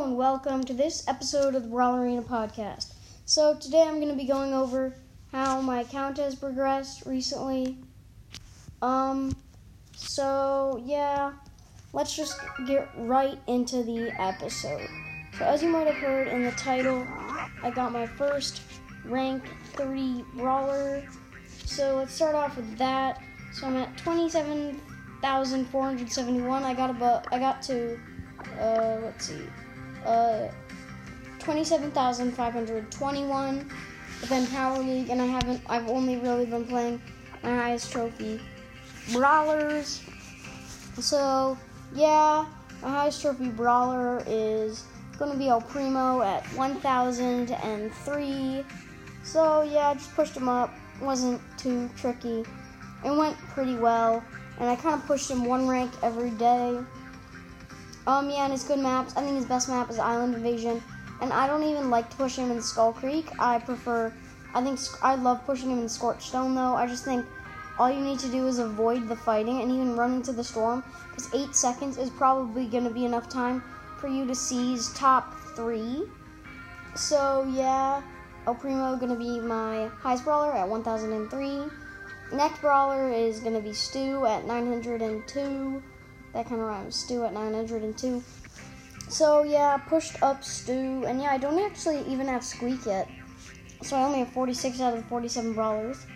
Hello and welcome to this episode of the Brawlerina podcast. So today I'm going to be going over how my account has progressed recently. Let's just get right into the episode. So as you might have heard in the title, I got my first rank 3 brawler. So let's start off with that. So I'm at 27,471. I got to 27,521 within Power League, and I've only really been playing my highest trophy brawlers. So, yeah, my highest trophy brawler is going to be El Primo at 1,003. So, yeah, I just pushed him up. Wasn't too tricky. It went pretty well, and I kind of pushed him one rank every day. And his good maps, I think his best map is Island Invasion, and I don't even like to push him in Skull Creek. I love pushing him in Scorched Stone, though. I just think all you need to do is avoid the fighting and even run into the storm, because 8 seconds is probably going to be enough time for you to seize top 3. So, yeah, El Primo going to be my highest brawler at 1,003. Next brawler is going to be Stu at 902. That kind of rhymes, Stu at 902. So, yeah, pushed up Stu. And, yeah, I don't actually even have Squeak yet. So I only have 46 out of 47 brawlers.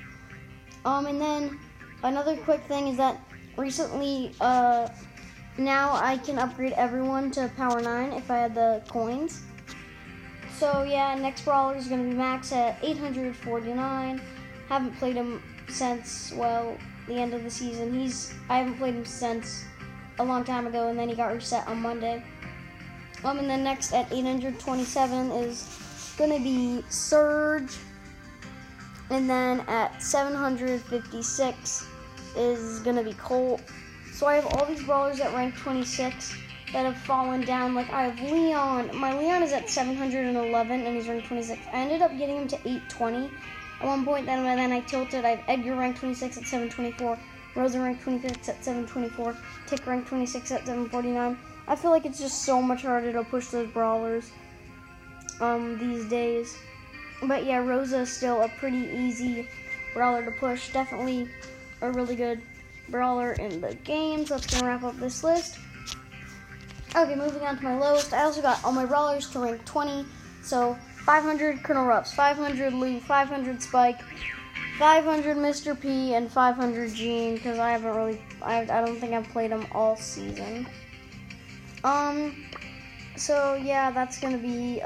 And then another quick thing is that recently, now I can upgrade everyone to Power 9 if I had the coins. So, yeah, next brawler is going to be Max at 849. Haven't played him since, the end of the season. I haven't played him since a long time ago, and then he got reset on Monday. And then next at 827 is going to be Surge. And then at 756 is going to be Colt. So I have all these brawlers at rank 26 that have fallen down. Like, I have Leon. My Leon is at 711, and he's rank 26. I ended up getting him to 820 at one point, then I tilted. I have Edgar rank 26 at 724. Rosa rank 26 at 724, Tick rank 26 at 749. I feel like it's just so much harder to push those brawlers these days. But yeah, Rosa is still a pretty easy brawler to push. Definitely a really good brawler in the game. So that's going to wrap up this list. Okay, moving on to my lowest. I also got all my brawlers to rank 20. So 500 Colonel Ruffs, 500 Lou, 500 Spike, 500 Mr. P, and 500 Gene, because I don't think I've played them all season. So yeah, that's going to be,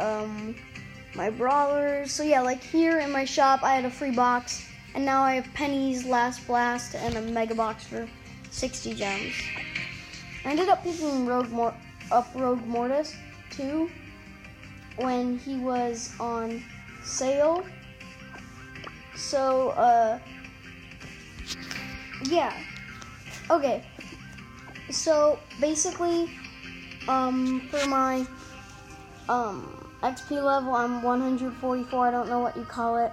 my brawlers. So yeah, like here in my shop, I had a free box, and now I have Penny's Last Blast and a mega box for 60 gems. I ended up picking Rogue Mortis, too, when he was on sale. So, yeah. Okay. So, basically, for my, XP level, I'm 144. I don't know what you call it.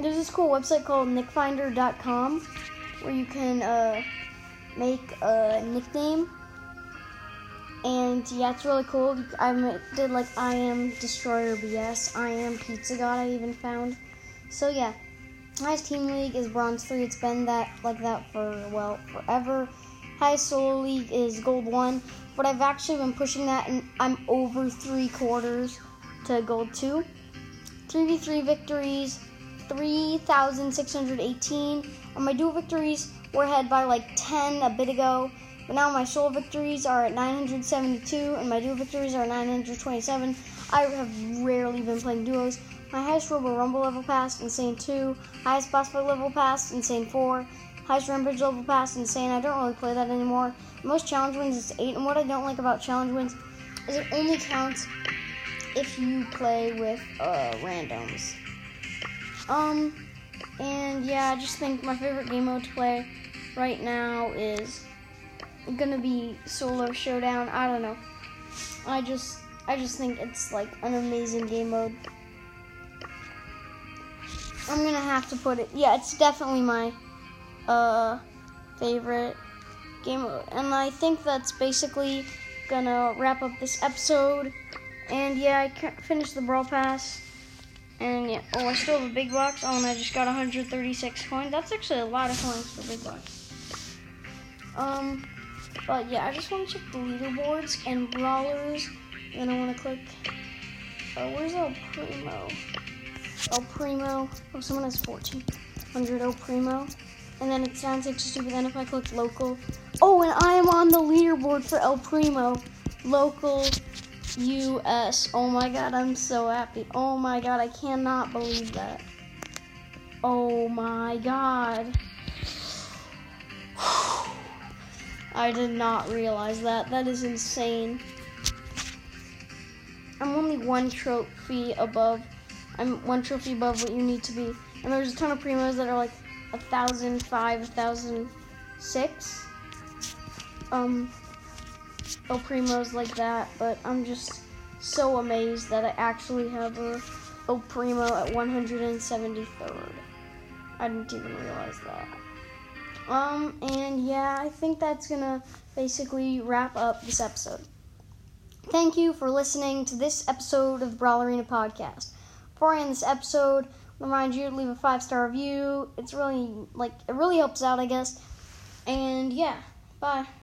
There's this cool website called nickfinder.com where you can, make a nickname. And, yeah, it's really cool. I did, I Am Destroyer BS, I Am Pizza God, I even found. So, yeah, highest team league is Bronze 3. It's been that for, forever. Highest solo league is Gold 1. But I've actually been pushing that, and I'm over 3/4 to Gold 2. 3v3 victories, 3,618. And my duo victories were ahead by, 10 a bit ago. But now my solo victories are at 972, and my duo victories are 927. I have rarely been playing duos. My highest Robo Rumble level pass, insane 2. Highest Boss Bowl level pass, insane 4. Highest Rampage level pass, insane. I don't really play that anymore. Most challenge wins is 8, and what I don't like about challenge wins is it only counts if you play with randoms. And yeah, I just think my favorite game mode to play right now is gonna be solo showdown. I don't know, I just think it's an amazing game mode. I'm gonna have to put it, it's definitely my favorite game mode. And I think that's basically gonna wrap up this episode. And yeah, I can't finish the Brawl Pass. And yeah, oh, I still have a big box. Oh, and I just got 136 coins. That's actually a lot of coins for big box. But yeah, I just want to check the leaderboards and brawlers. And I want to click. Oh, where's El Primo? El Primo. Oh, someone has 1,400 El Primo. And then it sounds like stupid. Then if I click local. Oh, and I am on the leaderboard for El Primo. Local. US. Oh my god, I'm so happy. Oh my god, I cannot believe that. Oh my god. I did not realize that. That is insane. I'm only one trophy above. I'm one trophy above what you need to be. And there's a ton of primos that are like 1,005, 1,006. El Primos like that, but I'm just so amazed that I actually have a El Primo at 173rd. I didn't even realize that. And yeah, I think that's gonna basically wrap up this episode. Thank you for listening to this episode of the Brawlerina Podcast. Before I end this episode, I'll remind you to leave a 5-star review. It's really, it really helps out, I guess. And yeah, bye.